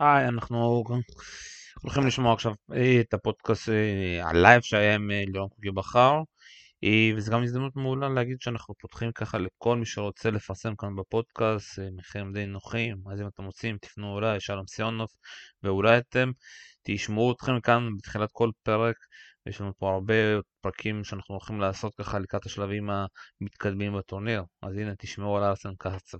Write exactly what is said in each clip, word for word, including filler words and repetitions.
היי, אנחנו הולכים לשמוע עכשיו את הפודקאסט הלייב שהיה עם לירון קוגי בחר, וזו גם הזדמנות מעולה להגיד שאנחנו פותחים ככה לכל מי שרוצה לפרסם כאן בפודקאסט, מחירים די נוחים, אז אם אתם רוצים תפנו אליי, שלום סיונוף, ואולי אתם תשמעו אתכם כאן בתחילת כל פרק. יש לנו פה הרבה פרקים שאנחנו הולכים לעשות ככה לקראת השלבים המתקדמים בטורניר, אז הנה תשמעו על ארסן קצב.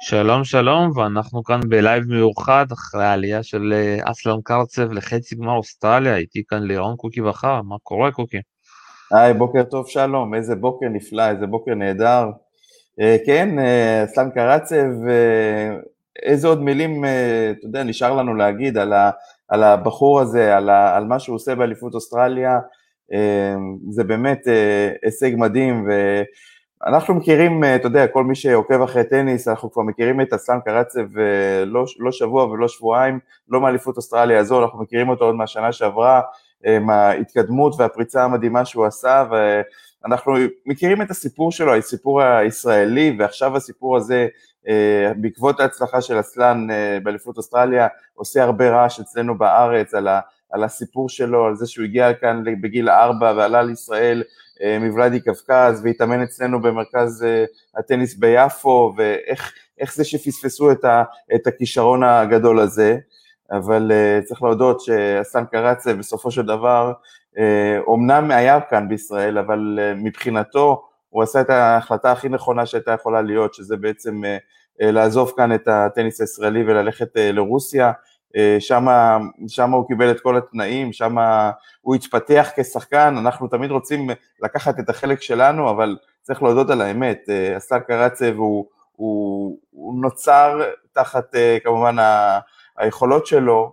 שלום שלום, ואנחנו כאן בלייב מיוחד אחרי העלייה של אסלאם קרצב לחצי גמר אוסטרליה. איתי כאן לירון קוגי בחר, מה קורה קוגי? היי, בוקר טוב שלום, איזה בוקר נפלא, איזה בוקר נהדר. כן, אסלאם קרצב, איזה עוד מילים, אתה יודע, נשאר לנו להגיד על הבחור הזה, על מה שהוא עושה באליפות אוסטרליה. זה באמת הישג מדהים, ו... אנחנו מכירים, אתה יודע, כל מי שעוקב אחרי טניס, אנחנו כבר מכירים את אסלאם קרצב לא, לא שבוע ולא שבועיים, לא מאליפות אוסטרליה הזו, אנחנו מכירים אותו עוד מהשנה שעברה, מההתקדמות והפריצה המדהימה שהוא עשה, ואנחנו מכירים את הסיפור שלו, הסיפור הישראלי, ועכשיו הסיפור הזה, בעקבות ההצלחה של אסלאם באליפות אוסטרליה, עושה הרבה רעש אצלנו בארץ, על, ה, על הסיפור שלו, על זה שהוא הגיע כאן בגיל ארבע ועלה לישראל, מבלדי קווקז, והתאמן אצלנו במרכז הטניס ביפו, ואיך איך זה שפספסו את, ה, את הכישרון הגדול הזה, אבל uh, צריך להודות שאסלאם קרצב בסופו של דבר, uh, אמנם היה כאן בישראל, אבל uh, מבחינתו הוא עשה את ההחלטה הכי נכונה שהייתה יכולה להיות, שזה בעצם uh, uh, לעזוב כאן את הטניס הישראלי וללכת uh, לרוסיה, שמה, שמה הוא קיבל את כל התנאים, שמה הוא התפתח כשחקן. אנחנו תמיד רוצים לקחת את החלק שלנו, אבל צריך להודות על האמת, אסלאם קרצב הוא, הוא, הוא נוצר תחת כמובן ה, היכולות שלו,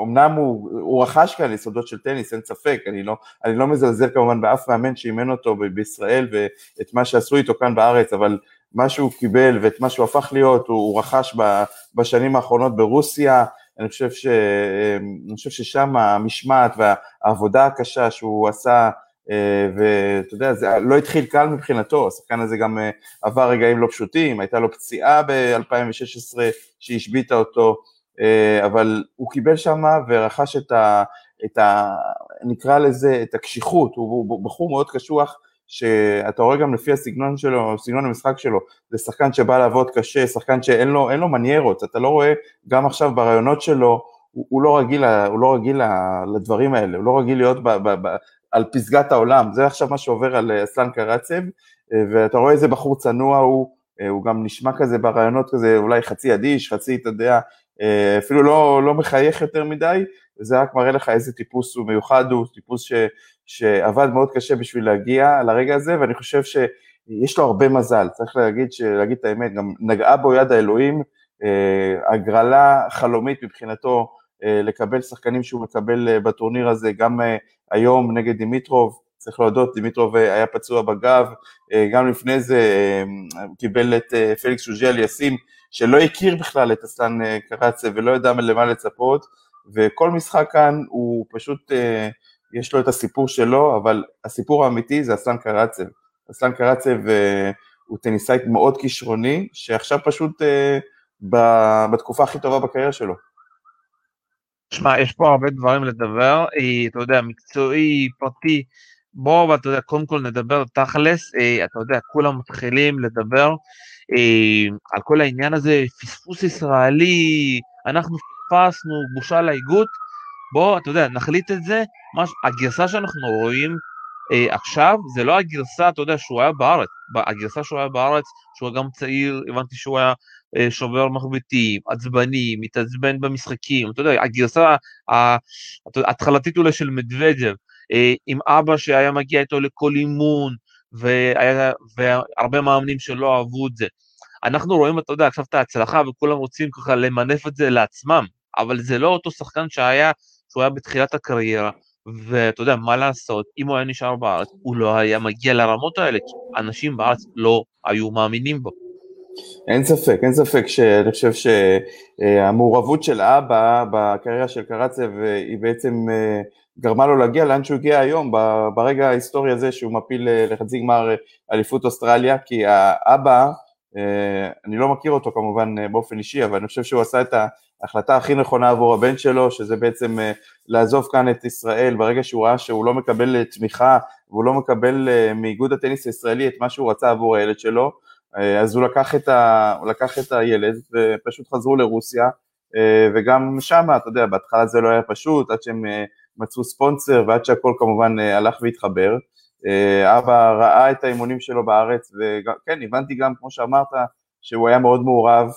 אמנם הוא, הוא רכש כאן יסודות של טניס, אין ספק, אני לא, אני לא מזלזל כמובן באף מאמן שאימן אותו בישראל ואת מה שעשו איתו כאן בארץ, אבל מה שהוא קיבל ואת מה שהוא הפך להיות, הוא, הוא רכש בשנים האחרונות ברוסיה. אני חושב, ש... אני חושב ששם המשמעת והעבודה הקשה שהוא עשה, ואתה יודע, זה לא התחיל קל מבחינתו, השחקן הזה גם עבר רגעים לא פשוטים, הייתה לו פציעה ב-אלפיים ושש עשרה שהשביטה אותו, אבל הוא קיבל שם ורכש את ה... את ה... נקרא לזה, את הקשיחות, הוא בחור מאוד קשוח, שאתה רואה גם לפי הסגנון שלו, סגנון המשחק שלו, זה שחקן שבא לעבוד קשה, שחקן שאין לו, אין לו מניירות, אתה לא רואה, גם עכשיו ברעיונות שלו, הוא, הוא לא רגיל, הוא לא רגיל לדברים האלה, הוא לא רגיל להיות ב, ב, ב, על פסגת העולם, זה עכשיו מה שעובר על אסלאם קרצב, ואתה רואה איזה בחור צנוע הוא, הוא גם נשמע כזה ברעיונות כזה, אולי חצי אדיש, חצי תדע, אפילו לא, לא מחייך יותר מדי, זה רק מראה לך איזה טיפוס הוא מיוחד, הוא טיפוס ש... שעבד מאוד קשה בשביל להגיע לרגע הזה, ואני חושב שיש לו הרבה מזל, צריך להגיד, להגיד את האמת, גם נגעה בו יד האלוהים, הגרלה חלומית מבחינתו, לקבל שחקנים שהוא מקבל בטורניר הזה, גם היום נגד דימיטרוב, צריך להודות, דימיטרוב היה פצוע בגב, גם לפני זה קיבל את פליקס שוג'י אליאסים, שלא הכיר בכלל את אסלאם קרצב, ולא ידע למה לצפות, וכל משחק כאן הוא פשוט... יש לו את הסיפור שלו, אבל הסיפור האמיתי זה אסלאם קרצב. אסלאם קרצב הוא טניסאי מאוד כישרוני, שעכשיו פשוט בתקופה הכי טובה בקריירה שלו. שמע, יש פה הרבה דברים לדבר, אתה יודע, מקצועי, פרטי, בואו, אתה יודע, קודם כל נדבר תכלס, אתה יודע, כולם מתחילים לדבר על כל העניין הזה, פספוס ישראלי, אנחנו פספסנו, בושה לאיגוד, בואו, אתה יודע, נחליט את זה, הגרסה שאנחנו רואים אה, עכשיו, זה לא הגרסה, אתה יודע, שהוא היה בארץ, הגרסה שהוא היה בארץ, שהוא היה גם צעיר, הבנתי שהוא היה אה, שובר מחביתים, עצבני, מתעצבן במשחקים, אתה יודע, הגרסה ההתחלתית אולי של מדוודב, אה, עם אבא שהיה מגיע איתו לכל אימון, והיה, והרבה מאמנים שלא אהבו את זה. אנחנו רואים, אתה יודע, עכשיו את ההצלחה, וכולם רוצים ככה למנף את זה לעצמם, אבל זה לא אותו שחקן שהיה, שהוא היה בתחילת הקריירה, ואתה יודע, מה לעשות, אם הוא היה נשאר בארץ, הוא לא היה מגיע לרמות האלה, כי אנשים בארץ לא היו מאמינים בו. אין ספק, אין ספק שאני חושב שהמעורבות של אבא בקריירה של קרצב, היא בעצם גרמה לו להגיע לאן שהוא הגיע היום, ברגע ההיסטורי הזה שהוא מפיל לחצי גמר אליפות אוסטרליה, כי האבא, אני לא מכיר אותו כמובן באופן אישי, אבל אני חושב שהוא עשה את ההחלטה הכי נכונה עבור הבן שלו, שזה בעצם לעזוב כאן את ישראל, ברגע שהוא ראה שהוא לא מקבל תמיכה, והוא לא מקבל מאיגוד הטניס הישראלי את מה שהוא רצה עבור הילד שלו, אז הוא לקח את, ה... הוא לקח את הילד, ופשוט חזרו לרוסיה, וגם שם, אתה יודע, בהתחלה זה לא היה פשוט, עד שהם מצאו ספונסר, ועד שהכל כמובן הלך והתחבר, אבא ראה את האימונים שלו בארץ, וכן, הבנתי גם, כמו שאמרת, שהוא היה מאוד מעורב,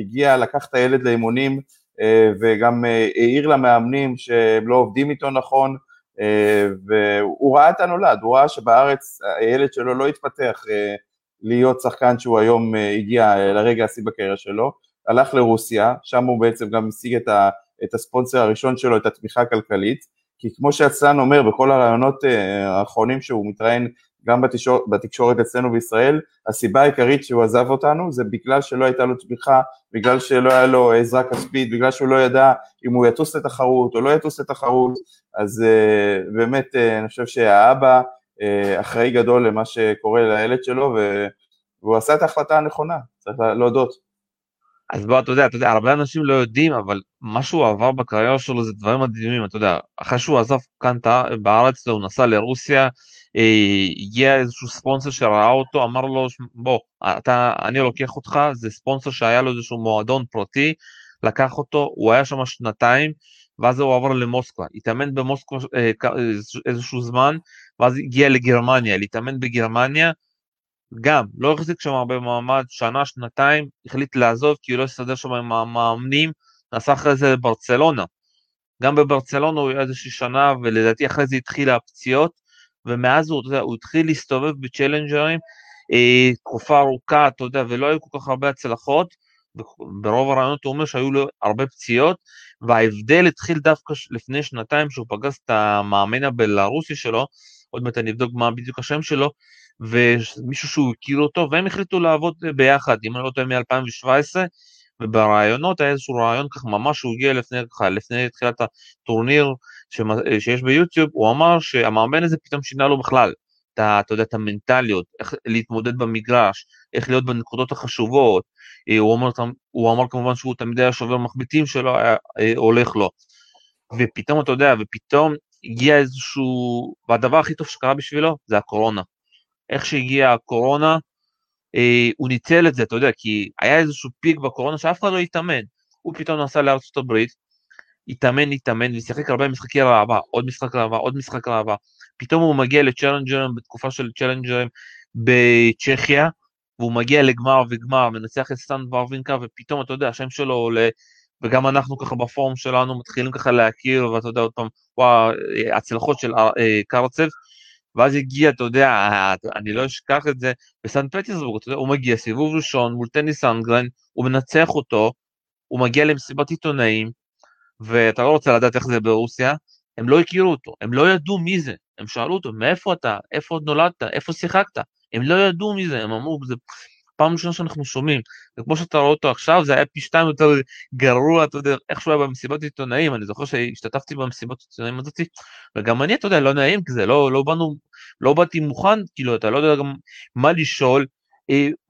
הגיע, לקח את הילד לאימונים, וגם העיר למאמנים שהם לא עובדים איתו נכון, והוא ראה את הנולד, הוא ראה שבארץ הילד שלו לא התפתח להיות שחקן שהוא היום הגיע לרגע השיא בקריירה שלו, הלך לרוסיה, שם הוא בעצם גם השיג את, ה, את הספונסר הראשון שלו, את התמיכה הכלכלית, כי כמו שעצלן אומר, בכל הרעיונות האחרונים שהוא מתראיין גם בתקשורת, בתקשורת אצלנו בישראל, הסיבה העיקרית שהוא עזב אותנו, זה בגלל שלא הייתה לו תמיכה, בגלל שלא היה לו עזרה כספית, בגלל שהוא לא ידע אם הוא יטוס לתחרות או לא יטוס לתחרות, אז באמת אני חושב שהאבא אחראי גדול למה שקורה לילד שלו, והוא עשה את ההחלטה הנכונה, צריך להודות. אז בוא, אתה יודע, אתה יודע, הרבה אנשים לא יודעים, אבל מה שהוא עבר בקריירה שלו זה דברים מדהימים, אתה יודע, אחרי שהוא עזב כאן בארץ, הוא נסע לרוסיה, הגיע איזשהו ספונסר שראה אותו, אמר לו, בוא, אתה, אני לוקח אותך, זה ספונסר שהיה לו איזשהו מועדון פרטי, לקח אותו, הוא היה שם שנתיים, ואז הוא עבר למוסקבה, התאמן במוסקבה איזשהו זמן, ואז הגיע לגרמניה, להתאמן בגרמניה, גם, לא החזיק שם הרבה מעמד, שנה, שנתיים, החליט לעזוב, כי הוא לא הסתדר שם עם המאמנים, נסע אחרי זה לברצלונה, גם בברצלונה הוא היה איזושהי שנה, ולדעתי אחרי זה התחילה הפציעות, ומאז הוא, אתה יודע, הוא התחיל להסתובב בצ'לנג'רים, אה, תקופה ארוכה, אתה יודע, ולא היו כל כך הרבה הצלחות, ברוב הרעיונות הוא אומר שהיו לו הרבה פציעות, וההבדל התחיל דווקא לפני שנתיים, שהוא פגש את המאמן הבלרוסי שלו, עוד מעט אני אבדוק מה בדיוק השם שלו, ומישהו שהוא הכיר אותו, והם החליטו לעבוד ביחד, אם אני לא טועה מ-אלפיים שבע עשרה, וברעיונות היה איזשהו רעיון כך ממש, שהוא הגיע לפני, לפני תחילת הטורניר שיש ביוטיוב, הוא אמר שהמאמן הזה פתאום שינה לו בכלל, אתה, אתה יודע, את המנטליות, איך להתמודד במגרש, איך להיות בנקודות החשובות, הוא אמר, הוא אמר כמובן שהוא תמיד היה שובר מחביטים שלו, היה, הולך לו, ופתאום אתה יודע, ופתאום הגיע איזשהו, והדבר הכי טוב שקרה בשבילו, זה הקורונה. איך שהגיעה הקורונה, אה, הוא ניצל את זה, אתה יודע, כי היה איזשהו פיק בקורונה שאף אחד לא יתאמן, הוא פתאום נסע לארצות הברית, יתאמן, יתאמן, ושיחק הרבה משחקי רעבה, עוד משחק רעבה, עוד משחק רעבה, פתאום הוא מגיע לצ'לנג'רים, בתקופה של צ'לנג'רים בצ'כיה, והוא מגיע לגמר וגמר, מנצח את סטן ורבינקה, ופתאום, אתה יודע, השם שלו עולה, וגם אנחנו ככה בפורום שלנו, מתחילים ככה להכיר, ואתה יודע, עוד פעם, וואו, הצלחות של קרצב, ואז הגיע, אתה יודע, אני לא אשכח את זה, בסן פטרסבורג, אתה יודע, הוא מגיע סיבוב ראשון, מול טניס אנגרן, הוא מנצח אותו, הוא מגיע למסיבת עיתונאים, ואתה לא רוצה לדעת איך זה ברוסיה, הם לא הכירו אותו, הם לא ידעו מי זה, הם שאלו אותו, מאיפה אתה, איפה נולדת, איפה שיחקת, הם לא ידעו מי זה, הם אמרו, זה פעם ראשונה שאנחנו שומעים, וכמו שאתה רואה אותו עכשיו, זה היה פי שתיים יותר גרוע, אתה יודע, איכשהו היה במסיבת עיתונאים, אני זוכר שהשתתפתי במסיבת עיתונאים הזאת, וגם אני, אתה יודע, לא נעים כזה, לא, לא באנו, לא באתי מוכן, כאילו, אתה לא יודע גם מה לשאול,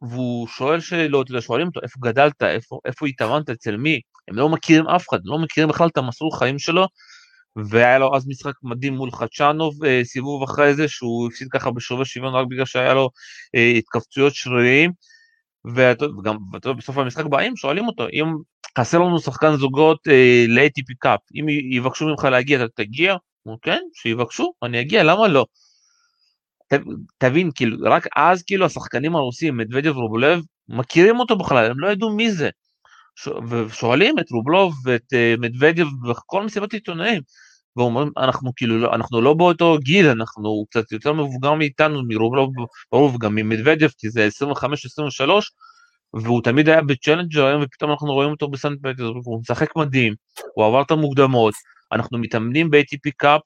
והוא שואל שלא, אתה יודע, שואלים אותו, איפה גדלת, איפה, איפה התאמנת, אצל מי, הם לא מכירים אף אחד, לא מכירים בכלל את המסלול חיים שלו, והיה לו אז משחק מדהים מול חדשנוב, סיבוב אחרי זה, שהוא הפסיד ככה בשובר שוויון, רק בגלל שהיה לו התכווצויות שרירים, וגם בסוף המשחק באים, שואלים אותו, אם חסר לנו שחקן זוגות ל-איי טי פי קאפ, אם יבקשו ממך להגיע, אתה תגיע? כן, שיבקשו, אני אגיע, למה לא? תבין, רק אז כאילו השחקנים הרוסים, מדוודיו ורובלוב, מכירים אותו בכלל, הם לא ידעו מי זה, ושואלים את רובלוב ואת מדוודיו וכל מסיבת עיתונאים, ואומרים, אנחנו כאילו, אנחנו לא באותו גיל, אנחנו קצת יותר מבוגר מאיתנו, מרובלוב, ברוב גם ממדוודיו, כי זה עשרים וחמש עשרים ושלוש, והוא תמיד היה בצ'לנג'ר, ופתאום אנחנו רואים אותו בסנט פטרסבורג, הוא משחק מדהים, הוא עבר את המוקדמות, אנחנו מתאמנים ב-איי טי פי קאפ,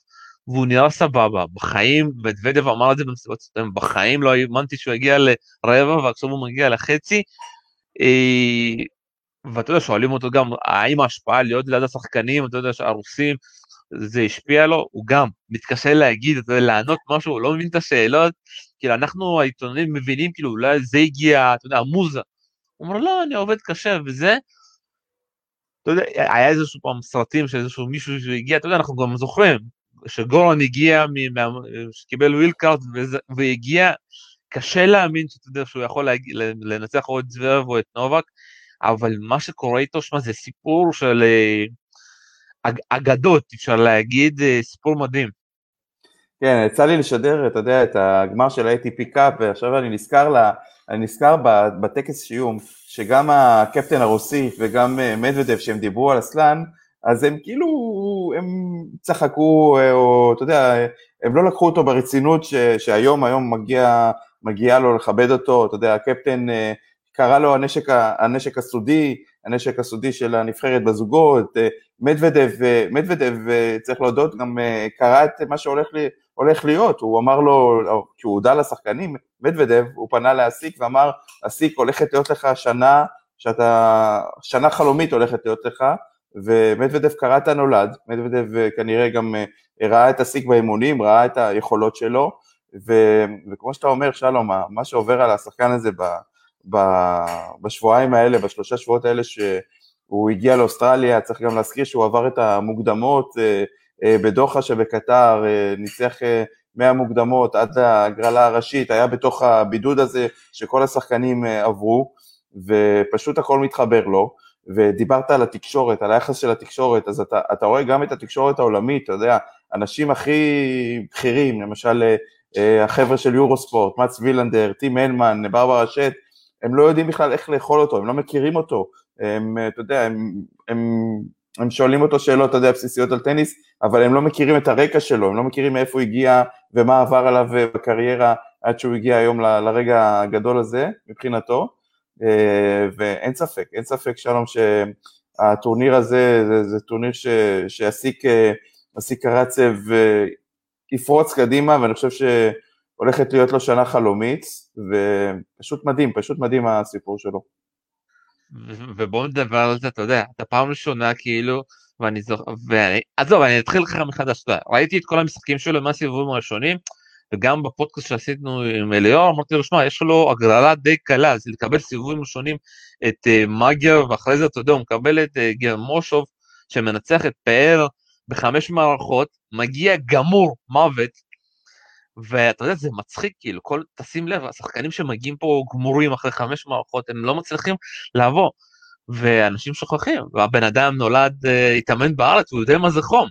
והוא נראה סבבה, בחיים, מדוודיו אמר את זה במסיבת עיתונאים, בחיים לא האמנתי שהוא הגיע לרבע, ועכשיו הוא מגיע לחצי, ואתה יודע, שואלים אותו גם, האם ההשפעה להיות ליד השחקנים, אתה יודע, שהרוסים, זה השפיע לו, הוא גם מתקשה להגיד, לענות משהו, הוא לא מבין את השאלות, כאילו אנחנו העיתונאים מבינים, כאילו אולי זה הגיע, אתה יודע, המוזה, הוא אומר, לא, אני עובד קשה, וזה, אתה יודע, היה איזשהו פעם סרטים של איזשהו מישהו שהגיע, אתה יודע, אנחנו גם זוכרים, שגורן הגיע, שקיבל ווילקארט, והגיע, קשה להאמין שאתה יודע שהוא יכול לנצח או את זוורב או את נובק, אבל מה שקורה איתו שמה זה סיפור של אגדות, אפשר להגיד, סיפור מדהים. כן, יצא לי לשדר, אתה יודע, את הגמר של ה-איי טי פי קאפ, ועכשיו אני נזכר, לה, אני נזכר בטקס שיום, שגם הקפטן הרוסי וגם מדוודב שהם דיברו על הסלן, אז הם כאילו, הם צחקו, או אתה יודע, הם לא לקחו אותו ברצינות, ש, שהיום, היום מגיע, מגיע לו לכבד אותו, אתה יודע, הקפטן קרא לו הנשק, הנשק הסודי, הנשק הסודי של הנבחרת בזוגות, מדוודב, מדוודב צריך להודות, גם קרא את מה שהולך לי, הולך להיות, הוא אמר לו, כי הוא הודע לשחקנים, מדוודב, הוא פנה להסיק ואמר, הסיק הולכת להיות לך שנה, שאתה, שנה חלומית הולכת להיות לך, ומדוודב קרא את הנולד, מדוודב כנראה גם ראה את הסיק באימונים, ראה את היכולות שלו, ו, וכמו שאתה אומר, שלום, מה שעובר על השחקן הזה ב, ב, בשבועיים האלה, בשלושה שבועות האלה שהוא הגיע לאוסטרליה, צריך גם להזכיר שהוא עבר את המוקדמות בדוחה שבקטר, ניצח מהמוקדמות עד הגרלה הראשית, היה בתוך הבידוד הזה שכל השחקנים עברו, ופשוט הכל מתחבר לו, ודיברת על התקשורת, על היחס של התקשורת, אז אתה, אתה רואה גם את התקשורת העולמית, אתה יודע, אנשים הכי בכירים, למשל החבר'ה של יורוספורט, מאץ וילנדר, טים הלמן, ברברה שט, הם לא יודעים בכלל איך לאכול אותו, הם לא מכירים אותו, הם, אתה יודע, הם, הם, הם שואלים אותו שאלות, אתה יודע, בסיסיות על טניס, אבל הם לא מכירים את הרקע שלו, הם לא מכירים מאיפה הוא הגיע, ומה עבר עליו בקריירה, עד שהוא הגיע היום ל, לרגע הגדול הזה, מבחינתו, ואין ספק, אין ספק שלום שהטורניר הזה, זה, זה טורניר ש, שעסיק, עסיק הרצב, יפרוץ קדימה, ואני חושב ש... הולכת להיות לו שנה חלומית, ופשוט מדהים, פשוט מדהים הסיפור שלו. ובואו נדבר על זה, אתה יודע, אתה פעם ראשונה כאילו, ואני זוכר, עזוב, אני אתחיל לך מחדש, ראיתי את כל המשחקים שלו מהסיבובים הראשונים, וגם בפודקאסט שעשינו עם אליאור, אמרתי לו, שמע, יש לו הגרלה די קלה, זה לקבל סיבובים ראשונים את מגר, ואחרי זה, אתה יודע, הוא מקבל את גרמושוב, שמנצח את פאר בחמש מערכות, מגיע גמור מוות, ואתה יודע, זה מצחיק, כאילו, כל, תשים לב, השחקנים שמגיעים פה גמורים אחרי חמש מערכות, הם לא מצליחים לעבור, ואנשים שוכחים, והבן אדם נולד, התאמן בארץ, הוא יודע מה זה חום.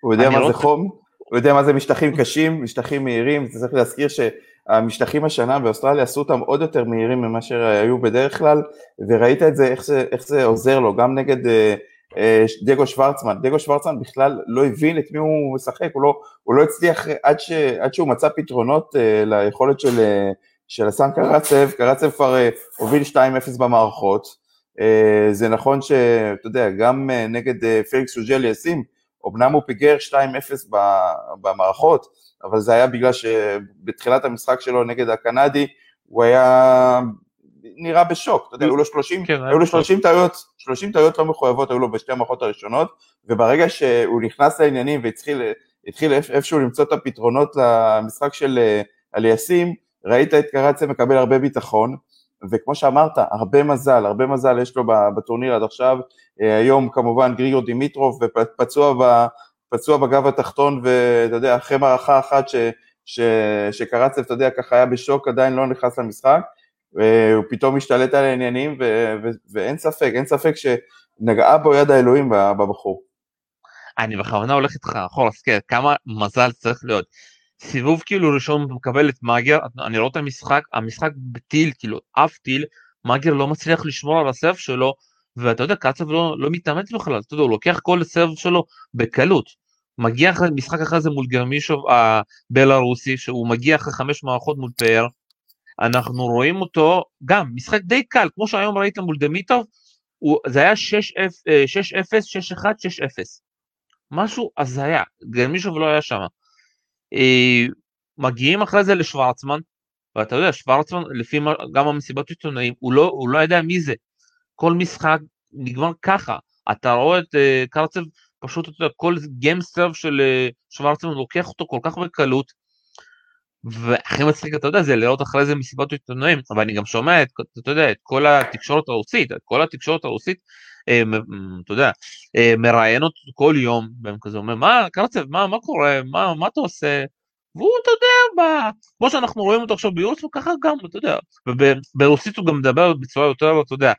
הוא יודע מה לא... זה חום, הוא יודע מה זה משטחים קשים, משטחים מהירים, אתה צריך להזכיר שהמשטחים השנה באוסטרליה עשו אותם עוד יותר מהירים ממה שהיו בדרך כלל, וראית את זה, איך זה, איך זה עוזר לו, גם נגד... דגו שוורצמן, דגו שוורצמן בכלל לא הבין את מי הוא משחק, הוא לא, הוא לא הצליח עד, ש, עד שהוא מצא פתרונות uh, ליכולת של, uh, של הסן קרצב, קרצב כבר uh, הוביל שתיים אפס במערכות, uh, זה נכון שאתה יודע, גם uh, נגד uh, פליקס סוג'ל יסים, אמנם הוא פיגר שתיים אפס ב, במערכות, אבל זה היה בגלל שבתחילת המשחק שלו נגד הקנדי, הוא היה... נראה בשוק, אתה יודע, היו לו שלושים, היו לו שלושים טעויות, שלושים טעויות לא מחויבות, היו לו בשתי המערכות הראשונות, וברגע שהוא נכנס לעניינים והתחיל איפשהו למצוא את הפתרונות למשחק של אלייסים, ראית את קרצה מקבל הרבה ביטחון, וכמו שאמרת, הרבה מזל, הרבה מזל יש לו בטורניר עד עכשיו, היום כמובן גריגור דימיטרוב, ופצוע בגב התחתון, ואתה יודע, אחרי מערכה אחת שקרצה, אתה יודע, ככה היה בשוק, עדיין לא נכנס למשחק, הוא פתאום משתלט על העניינים, ו- ו- ואין ספק, אין ספק שנגעה בו יד האלוהים בבחור. אני בכוונה הולך איתך, אחורה, סקר, כמה מזל צריך להיות. סיבוב כאילו ראשון מקבל את מאגר, אני רואה את המשחק, המשחק בטיל, כאילו אף טיל, מאגר לא מצליח לשמור על הסרב שלו, ואתה יודע, קצב לא, לא מתאמץ בכלל, אתה יודע, הוא לוקח כל הסרב שלו בקלות. מגיע אחרי, משחק אחרי זה מול גרמישוב הבלרוסי, שהוא מגיע אחרי חמש מערכות מול פאר, אנחנו רואים אותו, גם משחק די קל, כמו שהיום ראית מול דמיטוב, זה היה שש אפס, שש אחת, שש אפס, משהו הזיה, גם מישהו לא היה שם, מגיעים אחרי זה לשוורצמן, ואתה יודע, שוורצמן, לפי גם המסיבת עיתונאים, הוא לא, הוא לא יודע מי זה, כל משחק נגמר ככה, אתה רואה את קרצב פשוט כל גיימסטרב של שוורצמן לוקח אותו כל כך בקלות, והכי מצליק, אתה יודע, זה לראות אחרי זה מסיבת עיתונאים, אבל אני גם שומע, אתה יודע, את כל התקשורת הרוסית, את כל התקשורת הרוסית, אתה יודע, מראיינות כל יום, והם כזה אומר, מה, קרצב, מה, מה קורה, מה, מה אתה עושה, והוא, אתה יודע, כמו שאנחנו רואים אותו עכשיו ביורס, וככה גם, אתה יודע, וברוסית הוא גם מדבר בצורה יותר, אתה יודע,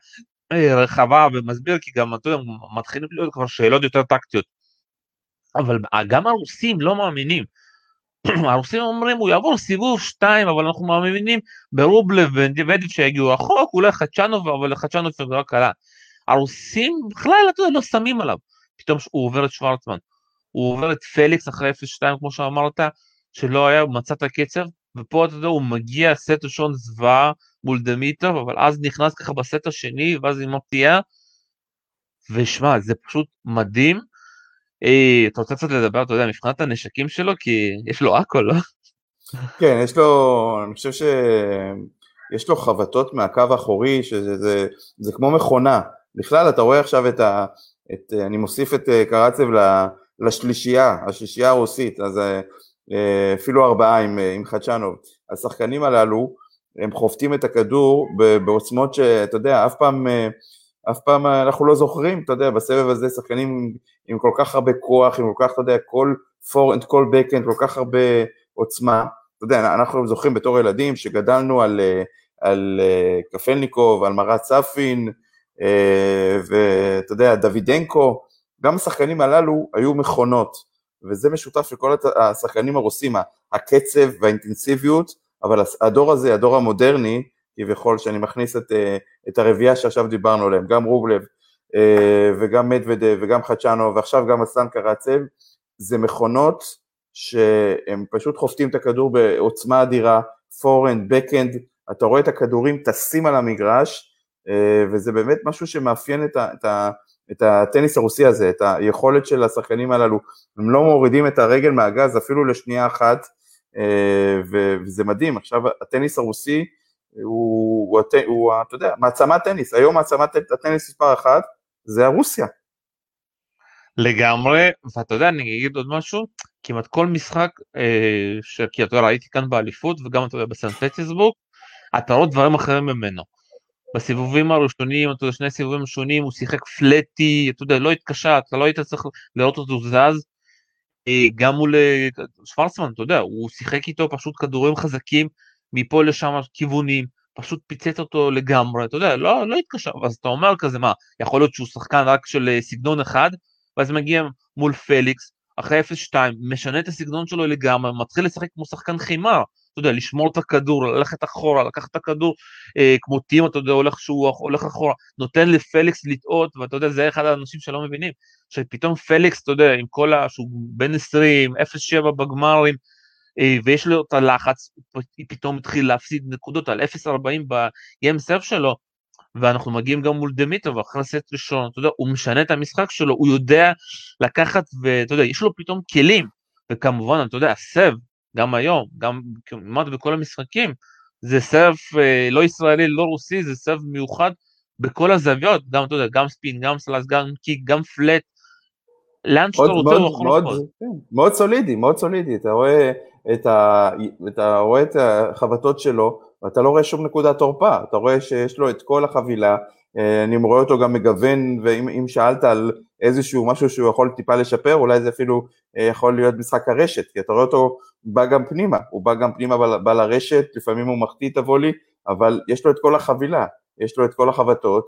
רחבה ומסביר, כי גם, אתה יודע, מתחילים להיות כבר שאלות יותר טקטיות, אבל גם הרוסים לא מאמינים, הרוסים אומרים, הוא יעבור סיבוב שתיים, אבל אנחנו מאמינים ברובלב ונדיבדיב שהגיעו רחוק, אולי חדשנוב, אבל חדשנוב זה רק עלה. הרוסים בכלל, אתה יודע, לא שמים עליו. פתאום הוא עובר את שוורצמן, הוא עובר את פליקס אחרי אפס שתיים, כמו שאמרת, שלא היה, מצא את הקצב, ופה אתה יודע, הוא מגיע סט ראשון זוועה מול דמיטרוב, אבל אז נכנס ככה בסט השני, ואז עם הפתיעה, ושמע, זה פשוט מדהים. אתה רוצה קצת לדבר, אתה יודע, מבחינת הנשקים שלו, כי יש לו אקו, לא? כן, יש לו, אני חושב שיש לו חבטות מהקו האחורי, שזה כמו מכונה. בכלל, אתה רואה עכשיו את ה... אני מוסיף את קרצב לשלישייה, השלישייה הרוסית, אז אפילו ארבעה עם חדשנוב. השחקנים הללו, הם חובטים את הכדור בעוצמות שאתה יודע, אף פעם... אף פעם אנחנו לא זוכרים, אתה יודע, בסבב הזה שחקנים עם כל כך הרבה כוח, עם כל כך, אתה יודע, כל forehand, כל backhand, כל כך הרבה עוצמה, אתה יודע, אנחנו זוכרים בתור ילדים שגדלנו על, על קפלניקוב, על מרת ספין, ואתה יודע, דוידנקו, גם השחקנים הללו היו מכונות, וזה משותף לכל השחקנים הרוסים, הקצב והאינטנסיביות, אבל הדור הזה, הדור המודרני, כביכול שאני מכניס את, את הרביעה שעכשיו דיברנו עליהם, גם רובלב וגם מדוודב וגם חדשנו, ועכשיו גם אסלאן קרצב, זה מכונות שהם פשוט חופטים את הכדור בעוצמה אדירה, פורנד, בקאנד, אתה רואה את הכדורים טסים על המגרש, וזה באמת משהו שמאפיין את, ה, את, ה, את הטניס הרוסי הזה, את היכולת של השחקנים הללו, הם לא מורידים את הרגל מהגז אפילו לשנייה אחת, וזה מדהים, עכשיו הטניס הרוסי, הוא, הוא, אתה יודע, מעצמת טניס, היום מעצמת הטניס מספר אחת, זה הרוסיה. לגמרי, ואתה יודע, אני אגיד עוד משהו, כמעט כל משחק, כי אתה ראיתי כאן באליפות, וגם אתה יודע בסן פטרסבורג, אתה רואה דברים אחרים ממנו. בסיבובים הראשונים, אתה יודע, שני סיבובים שונים, הוא שיחק פלטי, אתה יודע, לא התקשה, אתה לא היית צריך לראות אותו זז, גם מול שוורצמן, אתה יודע, הוא שיחק איתו פשוט כדורים חזקים, מפה לשם כיוונים, פשוט פיצט אותו לגמרי, אתה יודע, לא, לא התקשר, אז אתה אומר כזה, מה, יכול להיות שהוא שחקן רק של סגנון אחד, ואז מגיע מול פליקס, אחרי אפס שתיים, משנה את הסגנון שלו לגמרי, מתחיל לשחק כמו שחקן חימר, אתה יודע, לשמור את הכדור, ללכת אחורה, לקחת את הכדור, אה, כמו טימה, אתה יודע, הולך שהוא הולך אחורה, נותן לפליקס לטעות, ואתה יודע, זה אחד האנשים שלא מבינים, שפתאום פליקס, אתה יודע, עם כל ה... שהוא בין עשרים, אפס שבע בגמרים, ויש לו את הלחץ, היא פתאום התחיל להפסיד נקודות על אפס ארבעים ב-ים סרף שלו, ואנחנו מגיעים גם מול דמיטרוב, אחרי סט ראשון, אתה יודע, הוא משנה את המשחק שלו, הוא יודע לקחת, ואתה יודע, יש לו פתאום כלים, וכמובן, אתה יודע, הסרף, גם היום, גם כמעט בכל המשחקים, זה סרף לא ישראלי, לא רוסי, זה סרף מיוחד בכל הזוויות, גם, אתה יודע, גם ספין, גם סלאס, גם קיק, גם פלט, לאן שאתה רוצה, הוא יכול לכל. מאוד סולידי, מאוד סולידי, אתה רואה, אתה רואה את החבטות שלו, ואתה לא רואה שום נקודת תורפה, אתה רואה שיש לו את כל החבילה, אני רואה אותו גם מגוון, ואם שאלת על איזשהו משהו שהוא יכול טיפה לשפר, אולי זה אפילו יכול להיות משחק הרשת, כי אתה רואה אותו בא גם פנימה, הוא בא גם פנימה, בא לרשת, לפעמים הוא מחטיא את הבולי, אבל יש לו את כל החבילה, יש לו את כל החבטות,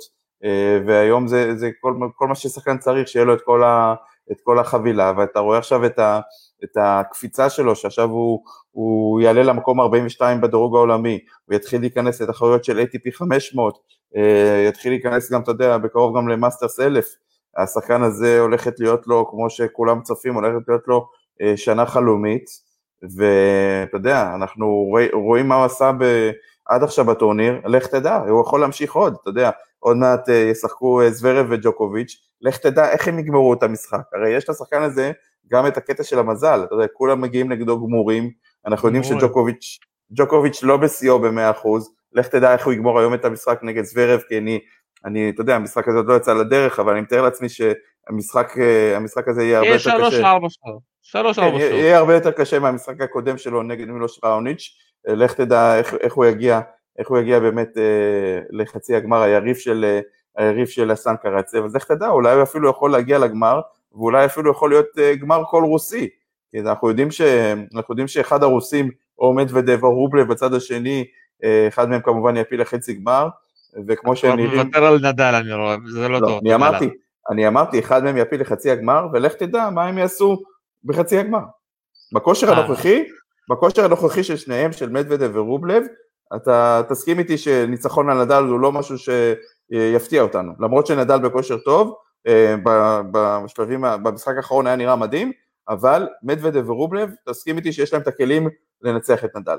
והיום זה, זה כל, כל מה ששחקן צריך, שיהיה לו את כל, ה, את כל החבילה, ואתה רואה עכשיו את ה... את הקפיצה שלו, שעכשיו הוא, הוא יעלה למקום ארבעים ושתיים בדירוג העולמי, הוא יתחיל להיכנס לתחרויות של איי טי פי חמש מאות, יתחיל להיכנס גם, אתה יודע, בקרוב גם למאסטרס אלף, השחקן הזה הולכת להיות לו, כמו שכולם צופים, הולכת להיות לו שנה חלומית, ואתה יודע, אנחנו רואים מה הוא עשה ב, עד עכשיו בטורניר, לך תדע, הוא יכול להמשיך עוד, אתה יודע, עוד מעט ישחקו זוורב וג'וקוביץ', לך תדע איך הם יגמרו את המשחק, הרי יש לשחקן הזה, גם את הקטע של המזל, אתה יודע, כולם מגיעים נגדו גמורים, אנחנו יודעים שג'וקוביץ' ג'וקוביץ' לא בסיוע ב-מאה אחוז, לך תדע איך הוא יגמור היום את המשחק נגד זוורב, כי אני, אני, אתה יודע, המשחק הזה עוד לא יצא לדרך, אבל אני מתאר לעצמי שהמשחק המשחק הזה יהיה הרבה יותר קשה. שלוש ארבע שלוש. יהיה הרבה יותר קשה מהמשחק הקודם שלו נגד מילוש ראוניץ', לך תדע איך, איך הוא יגיע, איך הוא יגיע באמת אה, לחצי הגמר, היריב של, היריב של הסן קרצה, אז איך תדע, אולי אפילו יכול להגיע לגמר, ואולי אפילו יכול להיות אה, גמר כל רוסי, כי אנחנו יודעים, ש, אנחנו יודעים שאחד הרוסים עומד ודבר רובלב בצד השני, אה, אחד מהם כמובן יפיל לחצי גמר, וכמו שהם נראים... מוותר על נדל, אני רואה, זה לא, לא טוב. אני אמרתי, אני אמרתי, אחד מהם יפיל לחצי הגמר, ולך תדע מה הם יעשו בחצי הגמר. בכושר הנוכחי, בכושר הנוכחי של שניהם, של מדוודב ורובלב, אתה תסכים איתי שניצחון על נדל הוא לא משהו שיפתיע אותנו, למרות שנדל בכושר טוב, בשלבים, במשחק האחרון היה נראה מדהים, אבל מדוודב ורובלב, תסכים איתי שיש להם את הכלים לנצח את נדל.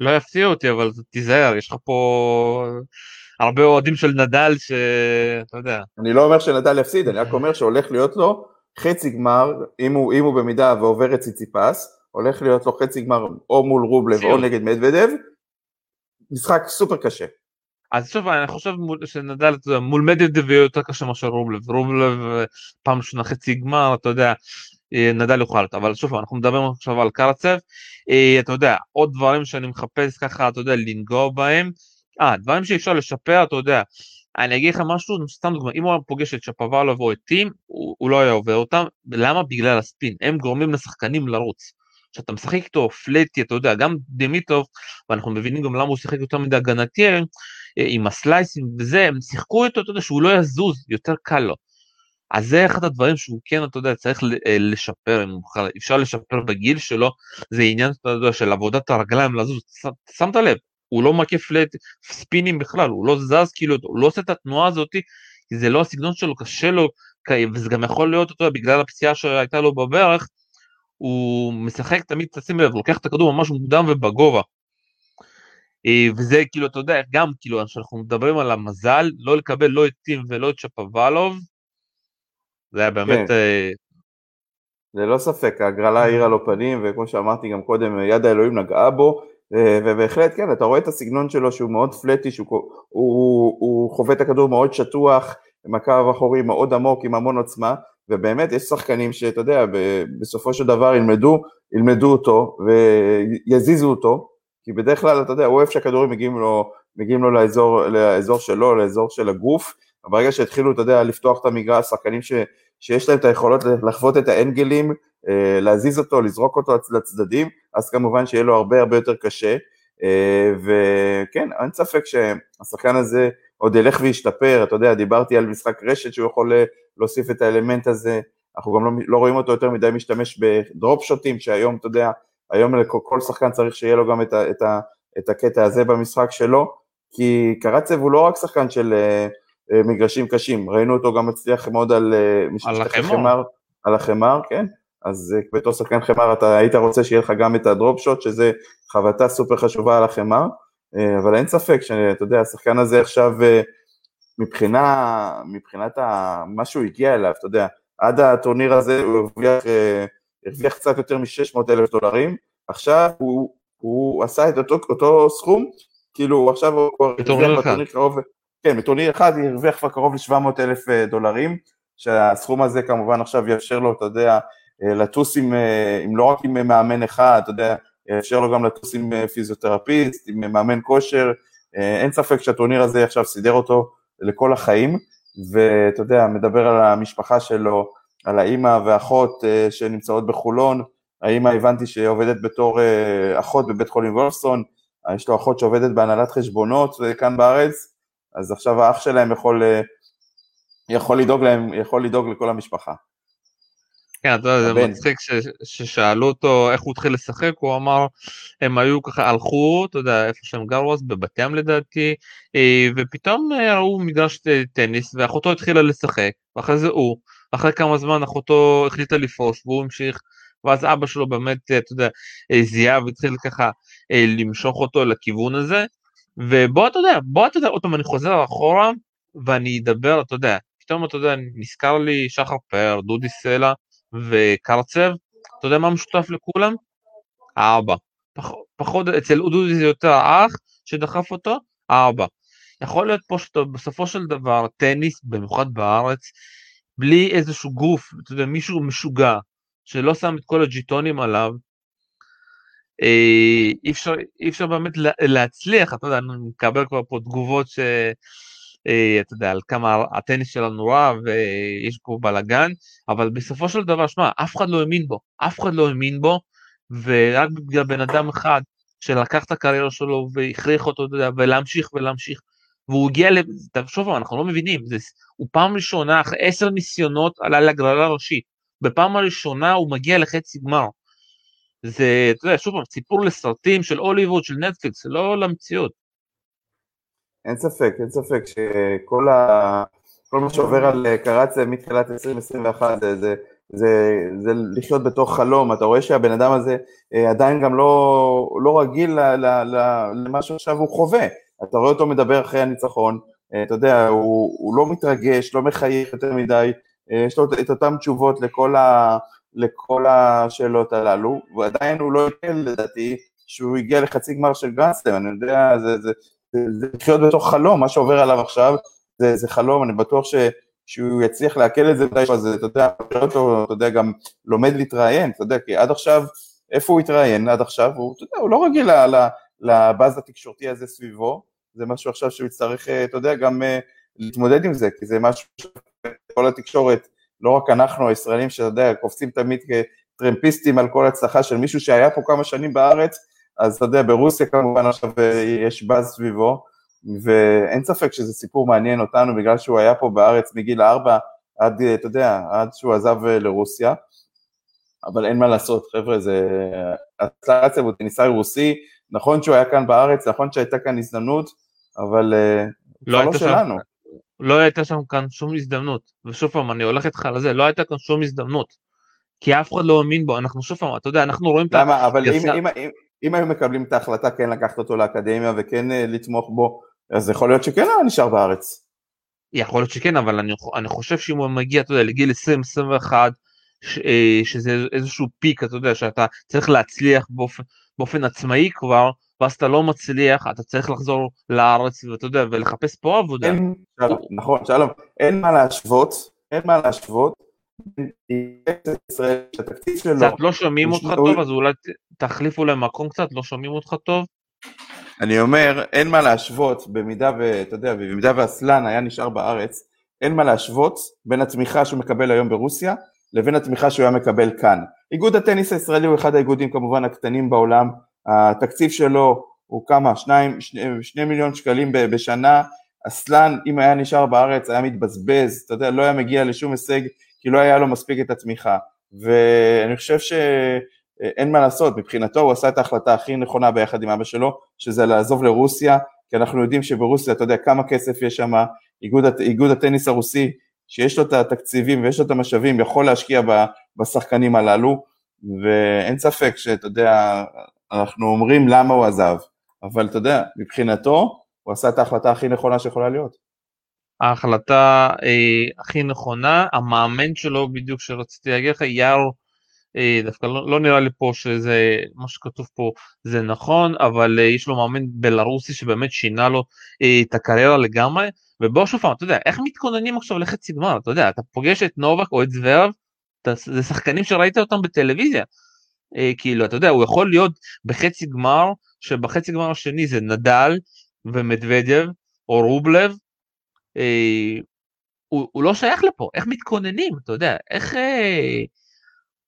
לא יפתיע אותי, אבל תיזהר, יש לך פה... הרבה אוהדים של נדל ש... אתה יודע. אני לא אומר שנדל יפסיד, אני רק אומר שהולך להיות לו חצי גמר, אם הוא, אם הוא במידה ועובר את ציציפס, הולך להיות לו חצי גמר או מול רובלב או נגד מדוודב, משחק סופר קשה. אז שוב, אני חושב שנדל מול מדוודב יהיה יותר קשה מאשר רובלב, רובלב פעם ראשונה חצי גמר, אתה יודע, נדל יוכל, אבל שוב, אנחנו מדברים עכשיו על קרצב, אתה יודע, עוד דברים שאני מחפש ככה, אתה יודע, לנגוע בהם, אה, דברים שאפשר לשפר, אתה יודע, אני אגיד לך משהו, סתם דוגמא, אם הוא פוגש את שפוואלוב או את טים, הוא, הוא לא היה עובר אותם, למה? בגלל הספין, הם גורמים לשחקנים לרוץ, כשאתה משחק איתו, פלטי, אתה יודע, גם דמיטוב, ואנחנו מבינים גם למה הוא שיחק יותר מדי הגנתי, עם הסלייסים וזה, הם שיחקו איתו, אתה יודע, שהוא לא יזוז, יותר קל לו, אז זה אחד הדברים שהוא כן, אתה יודע, צריך לשפר, אפשר לשפר בגיל שלו, זה עניין, אתה יודע, של עבודת הרגליים לזוז, שמת לב? הוא לא מקף לספינים בכלל, הוא לא זז, כאילו, הוא לא עושה את התנועה הזאת, כי זה לא הסגנון שלו, קשה לו, וזה גם יכול להיות אותו, בגלל הפציעה שהייתה לו בברך, הוא משחק תמיד, תשים לב, הוא לוקח את הכדור ממש מוקדם ובגובה, וזה כאילו, אתה יודע, גם כאילו, כשאנחנו מדברים על המזל, לא לקבל לא את טים ולא את שפוואלוב, זה היה באמת... זה לא ספק, ההגרלה העירה לו פנים, וכמו שאמרתי גם קודם, יד האלוהים נגעה בו, ובהחלט כן, אתה רואה את הסגנון שלו שהוא מאוד פלטי, שהוא חווה את הכדור מאוד שטוח, מקו אחורי מאוד עמוק עם המון עוצמה, ובאמת יש שחקנים שאתה יודע, בסופו של דבר ילמדו, ילמדו אותו ויזיזו אותו, כי בדרך כלל אתה יודע, הוא אוהב שהכדורים מגיעים לו, מגיעים לו לאזור, לאזור שלו, לאזור של הגוף, ברגע שהתחילו, אתה יודע, לפתוח את המגרש, שחקנים ש, שיש להם את היכולות לחוות את האנגלים, להזיז אותו, לזרוק אותו לצדדים, אז כמובן שיהיה לו הרבה הרבה יותר קשה, וכן, אין ספק שהשחקן הזה עוד ילך וישתפר, אתה יודע, דיברתי על משחק רשת שהוא יכול להוסיף את האלמנט הזה, אנחנו גם לא, לא רואים אותו יותר מדי משתמש בדרופ שוטים, שהיום, אתה יודע, היום כל שחקן צריך שיהיה לו גם את, ה, את, ה, את הקטע הזה במשחק שלו, כי קרצב הוא לא רק שחקן של מגרשים קשים, ראינו אותו גם מצליח מאוד על, על החמר, על החמר, כן, אז בתור שחקן חמר אתה היית רוצה שיהיה לך גם את הדרופ שוט, שזה חוותה סופר חשובה על החמר, אבל אין ספק שאתה יודע, השחקן הזה עכשיו מבחינה, מבחינת מה שהוא הגיע אליו, אתה יודע, עד הטורניר הזה הוא הרוויח, הרוויח קצת יותר מ-שש מאות אלף דולרים, עכשיו הוא, הוא עשה את אותו, אותו סכום, כאילו עכשיו הוא הרוויח קרוב, כן, בטורניר אחד הוא הרוויח כבר קרוב ל-שבע מאות אלף דולרים, שהסכום הזה כמובן עכשיו יאפשר לו, אתה יודע, לטוס עם, עם לא רק עם מאמן אחד, אתה יודע, אפשר לו גם לטוס עם פיזיותרפיסט, עם מאמן כושר, אין ספק שהטורניר הזה עכשיו סידר אותו לכל החיים, ואתה יודע, מדבר על המשפחה שלו, על האמא והאחות שנמצאות בחולון, האמא הבנתי שעובדת בתור אחות בבית חולים וולפסון, יש לו אחות שעובדת בהנהלת חשבונות כאן בארץ, אז עכשיו האח שלהם יכול, יכול לדאוג להם, יכול לדאוג לכל המשפחה. כן, אתה יודע, זה מצחיק ששאלו אותו איך הוא התחיל לשחק, הוא אמר, הם היו ככה, הלכו, אתה יודע, איפה שהם גרו, בבתי עם לדעתי, ופתאום ראו מגרש טניס, ואחותו התחילה לשחק, ואחרי זה הוא, אחרי כמה זמן אחותו החליטה לפרוש, והוא המשיך, ואז אבא שלו באמת, אתה יודע, זיהה והתחיל ככה למשוך אותו לכיוון הזה, ובוא, אתה יודע, בוא, אתה יודע, עוד פעם אני חוזר אחורה, ואני אדבר, אתה יודע, פתאום, אתה יודע, נזכר לי שחר פאר, דודי סלע, וקרצב, אתה יודע מה משותף לכולם? האבא, פחות, אצל דודי זה יותר האח שדחף אותו, האבא, יכול להיות פה שאתה בסופו של דבר טניס, במיוחד בארץ, בלי איזשהו גוף, אתה יודע, מישהו משוגע, שלא שם את כל הג'יטונים עליו, אי אפשר, אי אפשר באמת להצליח, אתה יודע, אני מקבל כבר פה תגובות ש... אתה יודע, על כמה הטניס שלנו רע, ויש פה בלגן, אבל בסופו של דבר, שמה, אף אחד לא האמין בו, אף אחד לא האמין בו, ורק בגלל בן אדם אחד, שלקח את הקריירה שלו, והכריח אותו, אתה יודע, ולהמשיך ולהמשיך, והוא הגיע, שוב, אנחנו לא מבינים, הוא פעם ראשונה, אחרי עשר ניסיונות, עלה להגרלה ראשית, בפעם הראשונה, הוא מגיע לחצי גמר, זה, אתה יודע, שוב, סיפור לסרטים, של הוליווד, של נטפליקס, לא למציאות. אין ספק, אין ספק שכל ה... כל מה שעובר על קרצה מתחילת עשרים עשרים ואחת זה, זה, זה, זה לחיות בתוך חלום, אתה רואה שהבן אדם הזה עדיין גם לא, לא רגיל ל, ל, ל, למה שעכשיו הוא חווה, אתה רואה אותו מדבר אחרי הניצחון, אתה יודע, הוא, הוא לא מתרגש, לא מחייך יותר מדי, יש לו את אותן תשובות לכל, ה, לכל השאלות הללו, ועדיין הוא לא יקל לדעתי שהוא הגיע לחצי גמר של גרנדסלאם, אני יודע, זה... זה זה לחיות בתוך חלום, מה שעובר עליו עכשיו, זה, זה חלום, אני בטוח ש, שהוא יצליח להקל את זה, אז אתה יודע, אותו, אתה יודע, גם לומד להתראיין, אתה יודע, כי עד עכשיו, איפה הוא התראיין עד עכשיו, הוא, אתה יודע, הוא לא רגיל לבאז התקשורתי הזה סביבו, זה משהו עכשיו שהוא יצטרך, אתה יודע, גם להתמודד עם זה, כי זה משהו שכל התקשורת, לא רק אנחנו הישראלים, שאתה יודע, קופצים תמיד כטרמפיסטים על כל הצלחה של מישהו שהיה פה כמה שנים בארץ, אז אתה יודע, ברוסיה כמובן עכשיו יש באז סביבו, ואין ספק שזה סיפור מעניין אותנו, בגלל שהוא היה פה בארץ מגיל ארבע, עד, אתה יודע, עד שהוא עזב לרוסיה, אבל אין מה לעשות, חבר'ה, זה הצלציה וטניסאי רוסי, נכון שהוא היה כאן בארץ, נכון שהייתה כאן הזדמנות, אבל לא הייתה שלנו. לא הייתה שם כאן שום הזדמנות, ושוב פעם, אני הולך איתך לזה, לא הייתה כאן שום הזדמנות, כי אף אחד לא האמין בו, אנחנו שוב פעם, אתה יודע, אנחנו רואים... למה, אבל אם... אם היו מקבלים את ההחלטה כן לקחת אותו לאקדמיה וכן לתמוך בו, אז יכול להיות שכן או נשאר בארץ? יכול להיות שכן, אבל אני, אני חושב שאם הוא מגיע, אתה יודע, לגיל עשרים עשרים ואחת, ש, שזה איזשהו פיק, אתה יודע, שאתה צריך להצליח באופן, באופן עצמאי כבר, ואז אתה לא מצליח, אתה צריך לחזור לארץ, ואתה יודע, ולחפש פה עבודה. אין, שלום, נכון, שלום, אין מה להשוות, אין מה להשוות, קצת לא שומעים אותך טוב, אז אולי תחליפו למקום קצת, לא שומעים אותך טוב. אני אומר, אין מה להשוות, במידה ואתה יודע, במידה והסלן היה נשאר בארץ, אין מה להשוות בין התמיכה שהוא מקבל היום ברוסיה, לבין התמיכה שהוא היה מקבל כאן. איגוד הטניס הישראלי הוא אחד האיגודים כמובן הקטנים בעולם, התקציב שלו הוא כמה? שני מיליון שקלים בשנה, הסלן אם היה נשאר בארץ היה מתבזבז, אתה יודע, לא היה מגיע לשום הישג, כי לא היה לו מספיק את התמיכה, ואני חושב שאין מה לעשות, מבחינתו הוא עשה את ההחלטה הכי נכונה ביחד עם אבא שלו, שזה לעזוב לרוסיה, כי אנחנו יודעים שברוסיה, אתה יודע כמה כסף יש שם, איגוד, איגוד הטניס הרוסי, שיש לו את התקציבים ויש לו את המשאבים, יכול להשקיע בשחקנים הללו, ואין ספק שאתה יודע, אנחנו אומרים למה הוא עזב, אבל אתה יודע, מבחינתו, הוא עשה את ההחלטה הכי נכונה שיכולה להיות. ההחלטה אה, הכי נכונה, המאמן שלו בדיוק שרציתי להגיד לך, יאר, אה, דווקא לא, לא נראה לי פה שזה, מה שכתוב פה זה נכון, אבל אה, יש לו מאמן בלרוסי שבאמת שינה לו אה, את הקריירה לגמרי, ובוא שוב פעם, אתה יודע, איך מתכוננים עכשיו לחצי גמר, אתה יודע, אתה פוגש את נובק או את זוורב, זה שחקנים שראית אותם בטלוויזיה, אה, כאילו, אתה יודע, הוא יכול להיות בחצי גמר, שבחצי גמר השני זה נדל ומדוודיו או רובלב, הוא, הוא לא שייך לפה, איך מתכוננים, אתה יודע, איך,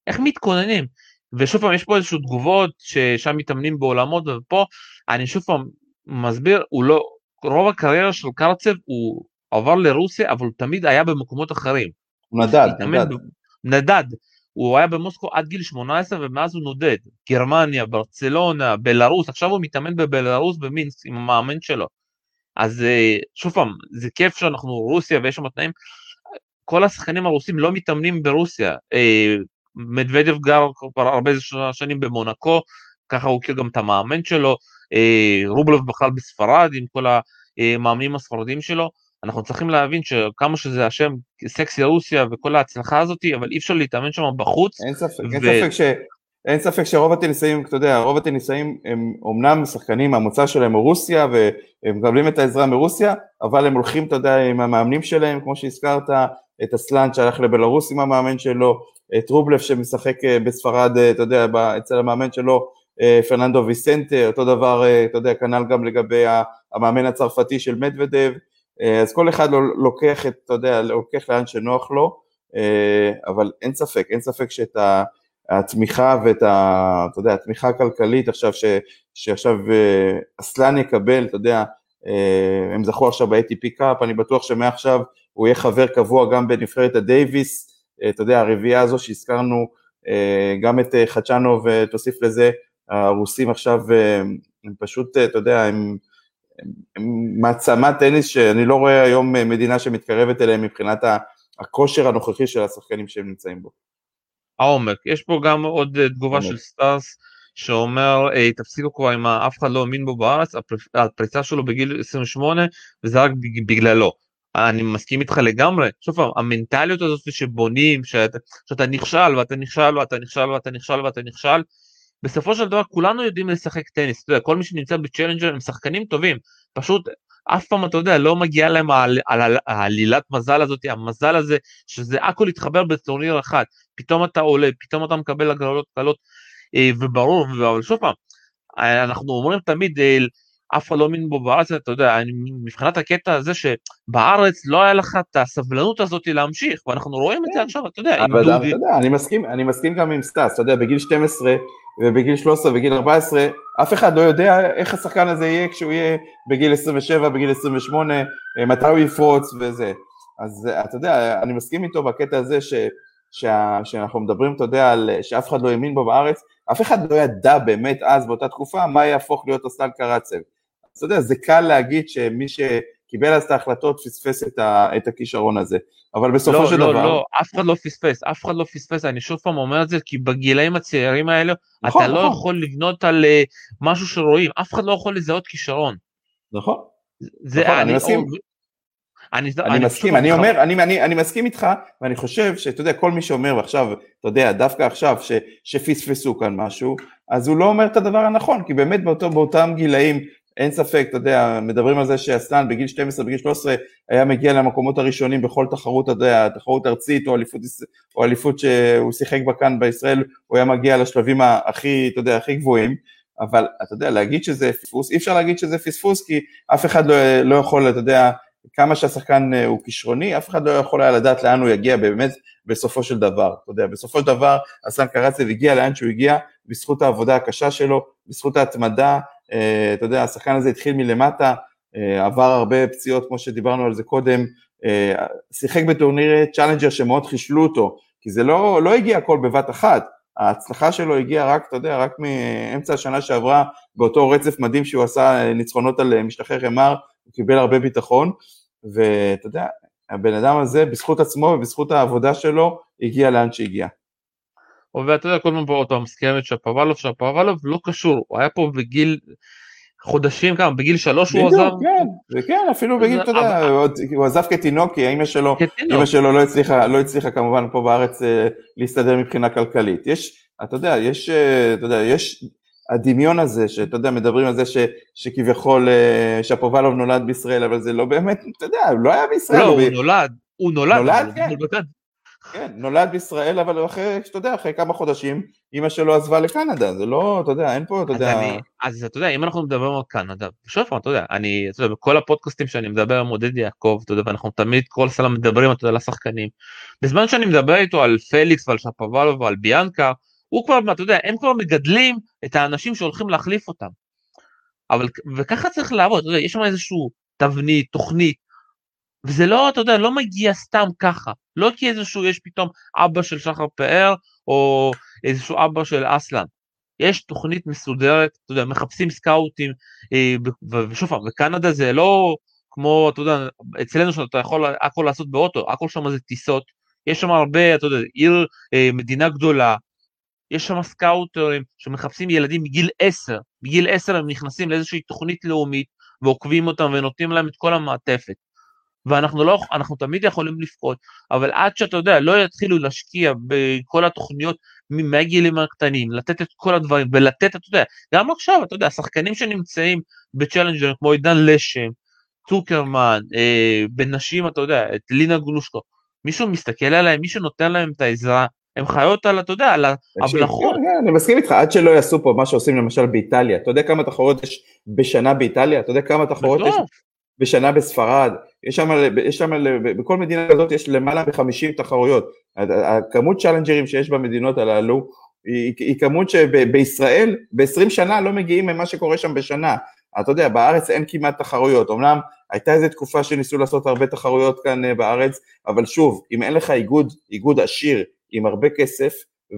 איך מתכוננים, ושוב פעם יש פה איזשהו תגובות ששם מתאמנים בעולמות, ופה אני שוב פעם מסביר, לא, רוב הקריירה של קרצב הוא עבר לרוסיה, אבל הוא תמיד היה במקומות אחרים, נדד, נדד. ב, נדד, הוא היה במוסקו עד גיל שמונה עשרה, ומאז הוא נודד, גרמניה, ברצלונה, בלרוס, עכשיו הוא מתאמן בבלרוס במינסק עם המאמן שלו, אז שוב פעם, זה כיף שאנחנו רוסיה ויש שם התנאים, כל השחקנים הרוסים לא מתאמנים ברוסיה, מדוודיו גר כבר הרבה שנים במונקו, ככה הוא הכיר גם את המאמן שלו, רובלב בכלל בספרד עם כל המאמנים הספרדים שלו, אנחנו צריכים להבין שכמה שזה השם סקסי רוסיה וכל ההצלחה הזאת, אבל אי אפשר להתאמן שם בחוץ. אין ספק, ו... אין ספק ש... אין ספק שרוב הטניסאים, אתה יודע, רוב הטניסאים הם אומנם שחקנים, המוצא שלהם הוא רוסיה, והם מקבלים את העזרה מרוסיה, אבל הם הולכים, אתה יודע, עם המאמנים שלהם, כמו שהזכרת, את אסלן שהלך לבלרוס עם המאמן שלו, את רובלב שמשחק בספרד, אתה יודע, אצל המאמן שלו, פרננדו ויסנטה, אותו דבר, אתה יודע, כנ"ל גם לגבי המאמן הצרפתי של מדוודב, אז כל אחד לוקח, אתה יודע, לוקח לאן שנוח לו, אבל אין ספק, אין ספק שאת ה... התמיכה ואת ה, אתה יודע, התמיכה הכלכלית עכשיו ש, שעכשיו אסלן יקבל, אתה יודע, הם זכו עכשיו ב-איי טי פי קאפ, אני בטוח שמעכשיו הוא יהיה חבר קבוע גם בנבחרת הדייביס, אתה יודע, הרביעייה הזו שהזכרנו, גם את חדשנו, ותוסיף לזה, הרוסים עכשיו הם פשוט, אתה יודע, הם, הם מעצמת טניס שאני לא רואה היום מדינה שמתקרבת אליהם מבחינת הכושר הנוכחי של השחקנים שהם נמצאים בו. העומק. יש פה גם עוד תגובה של סטאס שאומר, תפסיקו כבר עם אף אחד לא אמין בו בארץ, הפריצה שלו בגיל עשרים ושמונה, וזה רק בגללו. אני מסכים איתך לגמרי. שוב פעם, המנטליות הזאת שבונים, שאתה נכשל ואתה נכשל ואתה נכשל ואתה נכשל ואתה נכשל, בסופו של דבר כולנו יודעים לשחק טניס, אתה יודע, כל מי שנמצא בצ'לנג'ר הם שחקנים טובים, פשוט אף פעם אתה יודע, לא מגיע להם העלילת מזל הזאת, המזל הזה, שזה הכל התחבר בטורניר אחד, פתאום אתה עולה, פתאום אתה מקבל הגרלות קלות, וברור, אבל שוב פעם, אנחנו אומרים תמיד, אף אחד לא מין בו בארץ, אתה יודע, מבחינת הקטע הזה שבארץ לא היה לך את הסבלנות הזאת להמשיך, ואנחנו רואים את זה עכשיו, אתה יודע, אבל אתה יודע, אני מסכים גם עם סטאס, אתה יודע, בגיל שתים עשרה, ובגיל שלוש עשרה, בגיל ארבע עשרה, אף אחד לא יודע איך השחקן הזה יהיה כשהוא יהיה בגיל עשרים ושבע, בגיל עשרים ושמונה, מתי הוא יפרוץ וזה. אז אתה יודע, אני מסכים איתו בקטע הזה ש, שה, שאנחנו מדברים, אתה יודע, שאף אחד לא האמין בו בארץ, אף אחד לא ידע באמת אז באותה תקופה מה יהפוך להיות אסלן קרצב. אתה יודע, זה קל להגיד שמי שקיבל אז את ההחלטות פספס את, ה, את הכישרון הזה. אבל בסופו לא, של לא, דבר... לא, לא, אף אחד לא פספס, אף אחד לא פספס, אני שוב פעם אומר את זה, כי בגילאים הצעירים האלה, נכון, אתה נכון. לא יכול לבנות על uh, משהו שרואים, אף אחד לא יכול לזהות כישרון. נכון, זה, נכון, אני, אני מסכים. או... אני, אני, אני מסכים, אני אומר, אני, אני, אני מסכים איתך, ואני חושב שאתה יודע, כל מי שאומר עכשיו, אתה יודע, דווקא עכשיו ש, שפספסו כאן משהו, אז הוא לא אומר את הדבר הנכון, כי באמת באותו, באותם גילאים, אין ספק, אתה יודע, מדברים על זה שאסלן בגיל שתים עשרה, בגיל שלוש עשרה, היה מגיע למקומות הראשונים בכל תחרות, אתה יודע, תחרות ארצית או אליפות, או אליפות שהוא שיחק בה כאן בישראל, הוא היה מגיע לשלבים הכי, אתה יודע, הכי גבוהים, אבל אתה יודע, להגיד שזה פספוס, אי אפשר להגיד שזה פספוס, כי אף אחד לא, לא יכול, אתה יודע, כמה שהשחקן הוא כישרוני, אף אחד לא יכול היה לדעת לאן הוא יגיע באמת בסופו של דבר, אתה יודע, בסופו של דבר, אסלן קרצב הגיע לאן שהוא הגיע, בזכות העבודה הקשה שלו, בזכות ההתמדה, אתה יודע, השחקן הזה התחיל מלמטה, עבר הרבה פציעות, כמו שדיברנו על זה קודם, שיחק בטורניר צ'אלנג'ר שמאוד חישלו אותו, כי זה לא, לא הגיע הכל בבת אחת, ההצלחה שלו הגיעה רק, אתה יודע, רק מאמצע השנה שעברה, באותו רצף מדהים שהוא עשה ניצחונות על משלחי חמר, הוא קיבל הרבה ביטחון, ואתה יודע, הבן אדם הזה, בזכות עצמו ובזכות העבודה שלו, הגיע לאן שהגיע. ואתה יודע, כל מיני פה אותו המסכמת שפוולוב, שפוולוב לא קשור, הוא היה פה בגיל חודשים כמה, בגיל שלוש הוא עזב. כן, כן, אפילו בגיל, אתה יודע, הוא עזב כתינוק, כי האמא שלו, אמא שלו לא הצליחה, לא הצליחה כמובן פה בארץ להסתדר מבחינה כלכלית. יש, אתה יודע, יש, אתה יודע, יש הדמיון הזה, שאתה יודע, מדברים על זה שכביכול, שפוולוב נולד בישראל, אבל זה לא באמת, אתה יודע, הוא לא היה בישראל. לא, הוא נולד, הוא נולד, כן. כן, נולד בישראל, אבל אחרי, אתה יודע, אחרי כמה חודשים, אמא שלו עזבה לקנדה, זה לא, אתה יודע, אין פה, אתה יודע... אז אתה יודע, אם אנחנו מדברים על קנדה, בשביל פעם, אתה יודע, אני, אתה יודע, בכל הפודקאסטים שאני מדבר עם עודד יעקב, אתה יודע, ואנחנו תמיד כל סלם מדברים, אתה יודע, לשחקנים, בזמן שאני מדבר איתו על פליקס ועל שפוולוב ועל ביאנקה, הוא כבר, אתה יודע, הם כבר מגדלים את האנשים שהולכים להחליף אותם, אבל, וככה צריך לעבוד, אתה יודע, יש שם איזשהו תבנית, תוכנית, וזה לא, אתה יודע, לא מגיע סתם ככה, לא כי איזשהו, יש פתאום אבא של שחר פאר, או איזשהו אבא של אסלן, יש תוכנית מסודרת, אתה יודע, מחפשים סקאוטים, ושוב פעם, בקנדה זה לא כמו, אתה יודע, אצלנו שאתה יכול הכל לעשות באוטו, הכל שם זה טיסות, יש שם הרבה, אתה יודע, עיר, מדינה גדולה, יש שם סקאוטרים שמחפשים ילדים מגיל עשר, מגיל עשר הם נכנסים לאיזושהי תוכנית לאומית, ועוקבים אותם ונותנים להם את כל המעטפת, ואנחנו לא, אנחנו תמיד יכולים לפקוד, אבל עד שאתה יודע, לא יתחילו להשקיע בכל התוכניות מהגילים הקטנים, לתת את כל הדברים, ולתת, אתה יודע, גם עכשיו, אתה יודע, השחקנים שנמצאים בצ'לנג'ר, כמו עידן לשם, צוקרמן, אה, בנשים, אתה יודע, את לינה גלושקו, מישהו מסתכל עליהם, מישהו נותן להם את העזרה, הם חיות על, אתה יודע, על הבלחות. אני מסכים איתך, עד שלא יעשו פה מה שעושים למשל באיטליה, אתה יודע כמה תחרות יש בשנה באיטליה, אתה יודע כמה תחרות יש בשנה בספרד, יש שם, יש שם, בכל מדינה הזאת יש למעלה מ-חמישים תחרויות, הכמות צ'לנג'רים שיש במדינות הללו, היא, היא כמות שבישראל, ב-עשרים שנה לא מגיעים ממה שקורה שם בשנה, אתה יודע, בארץ אין כמעט תחרויות, אמנם הייתה איזו תקופה שניסו לעשות הרבה תחרויות כאן בארץ, אבל שוב, אם אין לך איגוד, איגוד עשיר, עם הרבה כסף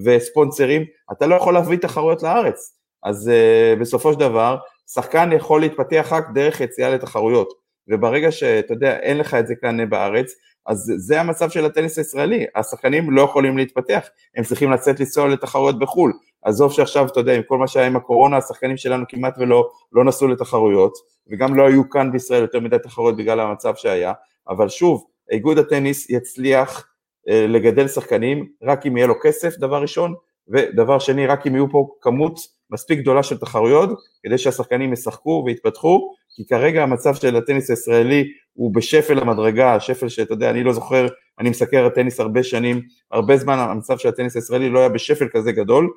וספונסרים, אתה לא יכול להביא תחרויות לארץ, אז uh, בסופו של דבר, שחקן יכול להתפתח רק דרך יציאה לתחרויות, וברגע שאתה יודע, אין לך את זה כאן בארץ, אז זה המצב של הטניס הישראלי, השחקנים לא יכולים להתפתח, הם צריכים לצאת לנסוע לתחרויות בחול, עזוב שעכשיו, אתה יודע, עם כל מה שהיה עם הקורונה, השחקנים שלנו כמעט ולא לא נסעו לתחרויות, וגם לא היו כאן בישראל יותר מדי תחרויות בגלל המצב שהיה, אבל שוב, איגוד הטניס יצליח לגדל שחקנים, רק אם יהיה לו כסף, דבר ראשון, ודבר שני, רק אם יהיו פה כמות מספיק גדולה של תחרויות, כדי שהשחקנים ישחקו ויתפתחו, כי כרגע המצב של הטניס הישראלי הוא בשפל המדרגה, השפל שאתה יודע, אני לא זוכר, אני מסקר הטניס הרבה שנים, הרבה זמן המצב של הטניס הישראלי לא היה בשפל כזה גדול,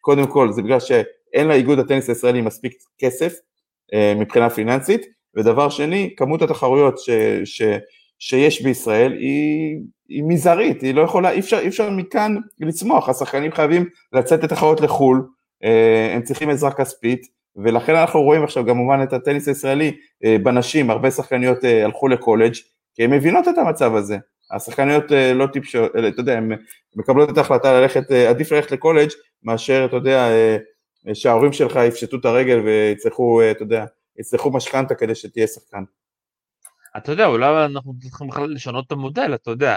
קודם כל, זה בגלל שאין לאיגוד הטניס הישראלי מספיק כסף, מבחינה פיננסית, ודבר שני, כמות התחרויות ש... ש... שיש בישראל היא, היא מזערית, היא לא יכולה, אי אפשר, אי אפשר מכאן לצמוח, השחקנים חייבים לצאת את התחרויות לחול, הם צריכים עזרה כספית, ולכן אנחנו רואים עכשיו גם כמובן את הטניס הישראלי, בנשים, הרבה שחקניות הלכו לקולג' כי הן מבינות את המצב הזה, השחקניות לא טיפשות, אתה יודע, הן מקבלות את ההחלטה ללכת, עדיף ללכת לקולג' מאשר, אתה יודע, שההורים שלך יפשטו את הרגל ויצטרכו, אתה יודע, יצטרכו משכנתה כדי שתהיה שחקן. אתה יודע, אולי אנחנו צריכים בכלל לשנות את המודל, אתה יודע,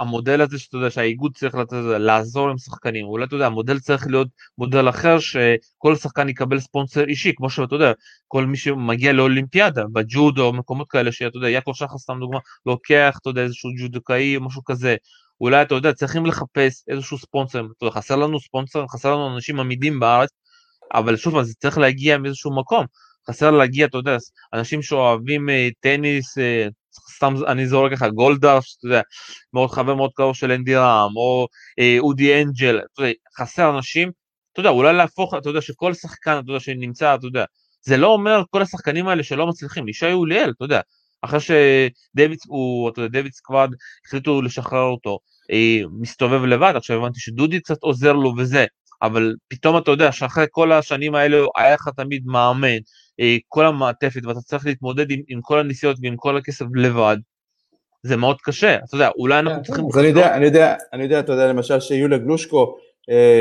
המודל הזה שאתה יודע, שהאיגוד צריך לעזור עם שחקנים, אולי אתה יודע, המודל צריך להיות מודל אחר, שכל שחקן יקבל ספונסר אישי, כמו שאתה יודע, כל מי שמגיע לאולימפיאדה, בג'ודו, מקומות כאלה, שאתה יודע, יעקב שחר, סתם דוגמה, לוקח, אתה יודע, איזשהו ג'ודוקאי, משהו כזה, אולי אתה יודע, צריכים לחפש איזשהו ספונסר, אתה יודע, חסר לנו ספונסר, חסר לנו אנשים עמידים בארץ, אבל שוב, זה צריך להגיע מאיזשהו מקום. חסר להגיע, אתה יודע, אנשים שאוהבים טניס, סתם אני זורק לך, גולדרף, אתה יודע, מאוד חבר מאוד קרוב של אנדי רם, או אודי אנג'ל, אתה יודע, חסר אנשים, אתה יודע, אולי להפוך, אתה יודע, שכל שחקן, אתה יודע, שנמצא, אתה יודע, זה לא אומר כל השחקנים האלה שלא מצליחים, ישי אוליאל, אתה יודע, אחרי שדוויץ, אתה יודע, דוויץ כבר החליטו לשחרר אותו, מסתובב לבד, עכשיו הבנתי שדודי קצת עוזר לו וזה, אבל פתאום אתה יודע, שאחרי כל השנים האלה, היה לך תמיד מאמן, כל המעטפת, ואתה צריך להתמודד עם, עם כל הניסיות ועם כל הכסף לבד, זה מאוד קשה, אתה יודע, אולי אנחנו צריכים... אז אני יודע, אני יודע, אני יודע, אתה יודע, למשל שיוליה גלושקו,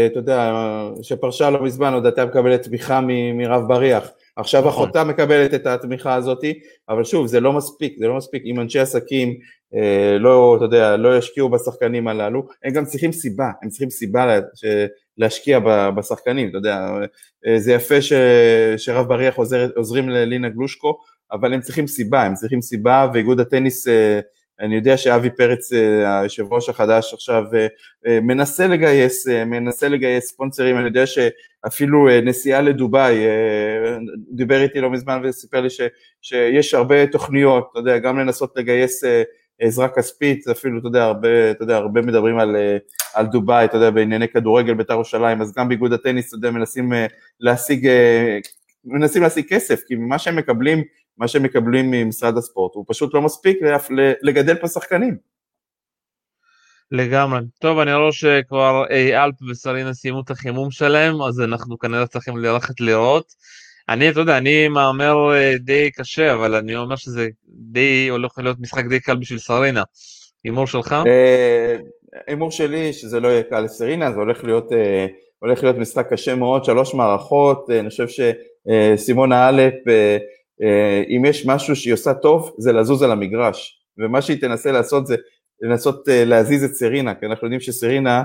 אתה יודע, שפרשה לא מזמן, עוד הייתה מקבלת תמיכה מרב בריח, עכשיו אחותה מקבלת את התמיכה הזאת, אבל שוב, זה לא מספיק, זה לא מספיק, אם אנשי עסקים, לא, אתה יודע, לא ישקיעו בשחקנים הללו, הם גם צריכים סיבה, הם צריכים סיבה לה, ש... להשקיע בשחקנים, אתה יודע, זה יפה ש... שרב בריח עוזר... עוזרים ללינה גלושקו, אבל הם צריכים סיבה, הם צריכים סיבה, ואיגוד הטניס, אני יודע שאבי פרץ, היושב ראש החדש עכשיו, מנסה לגייס, מנסה לגייס ספונסרים, אני יודע שאפילו נסיעה לדובאי, דיבר איתי לא מזמן וסיפר לי ש... שיש הרבה תוכניות, אתה יודע, גם לנסות לגייס עזרה כספית, אפילו, אתה יודע, הרבה, אתה יודע, הרבה מדברים על, על דובאי, אתה יודע, בענייני כדורגל, בית"ר ירושלים, אז גם באיגוד הטניס, אתה יודע, מנסים להשיג, מנסים להשיג כסף, כי מה שהם מקבלים, מה שהם מקבלים ממשרד הספורט, הוא פשוט לא מספיק לגדל פה שחקנים. לגמרי. טוב, אני רואה שכבר אלפ וסרינה סיימו את החימום שלהם, אז אנחנו כנראה צריכים ללכת לראות. אני, אתה יודע, אני מאמר די קשה, אבל אני אומר שזה די, הולך להיות משחק די קל בשביל סרינה. אימור שלך? אימור שלי, שזה לא יהיה קל לסרינה, זה הולך להיות, הולך להיות משחק קשה מאוד, שלוש מערכות, אני חושב שסימונה אלף, אם יש משהו שהיא עושה טוב, זה לזוז על המגרש, ומה שהיא תנסה לעשות זה לנסות להזיז את סרינה, כי אנחנו יודעים שסרינה,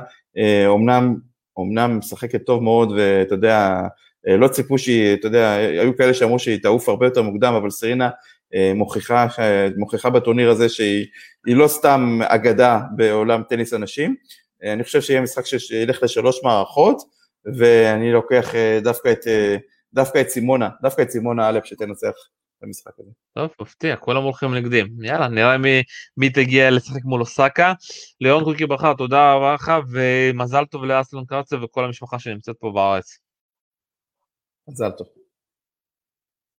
אומנם, אומנם משחקת טוב מאוד, ואתה יודע, לא ציפו שהיא, אתה יודע, היו כאלה שאמרו שהיא תעוף הרבה יותר מוקדם, אבל סרינה מוכיחה, מוכיחה בטורניר הזה שהיא לא סתם אגדה בעולם טניס הנשים, אני חושב שיהיה משחק שילך לשלוש מערכות, ואני לוקח דווקא את, דווקא את סימונה, דווקא את סימונה א' שתנצח במשחק הזה. טוב, מפתיע, כולם הולכים נגדים. יאללה, נראה מי, מי תגיע לשחק מול אוסקה. ליאון קוקי ברכה, תודה רבה לך, ומזל טוב לאסלון קרצה וכל המשפחה שנמצאת פה בארץ. מזל טוב.